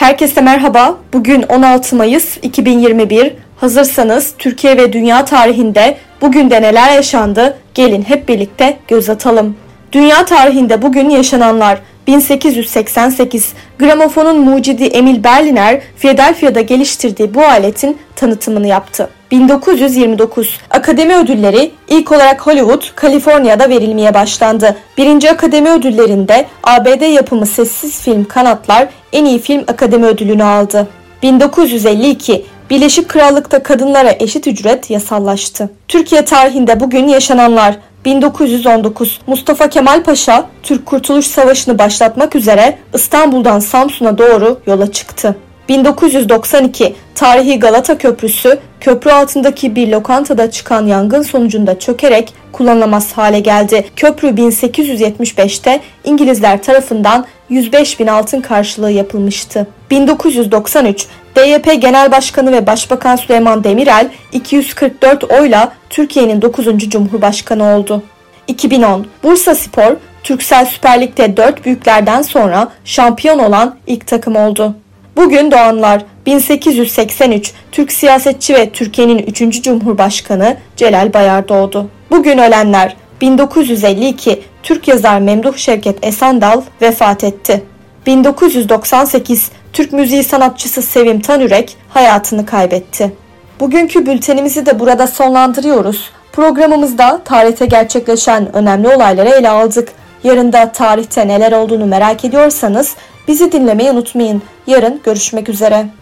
Herkese merhaba. Bugün 16 Mayıs 2021. Hazırsanız Türkiye ve dünya tarihinde bugün de neler yaşandı? Gelin hep birlikte göz atalım. Dünya tarihinde bugün yaşananlar. 1888 gramofonun mucidi Emil Berliner, Philadelphia'da geliştirdiği bu aletin tanıtımını yaptı. 1929 Akademi Ödülleri ilk olarak Hollywood, Kaliforniya'da verilmeye başlandı. 1. Akademi Ödülleri'nde ABD yapımı sessiz film Kanatlar en iyi film Akademi Ödülünü aldı. 1952 Birleşik Krallık'ta kadınlara eşit ücret yasallaştı. Türkiye tarihinde bugün yaşananlar. 1919 Mustafa Kemal Paşa, Türk Kurtuluş Savaşı'nı başlatmak üzere İstanbul'dan Samsun'a doğru yola çıktı. 1992 tarihi Galata Köprüsü, köprü altındaki bir lokantada çıkan yangın sonucunda çökerek kullanılamaz hale geldi. Köprü 1875'te İngilizler tarafından 105 bin altın karşılığı yapılmıştı. 1993 DYP Genel Başkanı ve Başbakan Süleyman Demirel 244 oyla Türkiye'nin 9. Cumhurbaşkanı oldu. 2010 Bursa Spor, Türksel Süper Lig'de 4 büyüklerden sonra şampiyon olan ilk takım oldu. Bugün doğanlar. 1883 Türk siyasetçi ve Türkiye'nin 3. Cumhurbaşkanı Celal Bayar doğdu. Bugün ölenler. 1952 Türk yazar Memduh Şevket Esendal vefat etti. 1998 Türk müziği sanatçısı Sevim Tanürek hayatını kaybetti. Bugünkü bültenimizi de burada sonlandırıyoruz. Programımızda tarihte gerçekleşen önemli olayları ele aldık. Yarın da tarihte neler olduğunu merak ediyorsanız bizi dinlemeyi unutmayın. Yarın görüşmek üzere.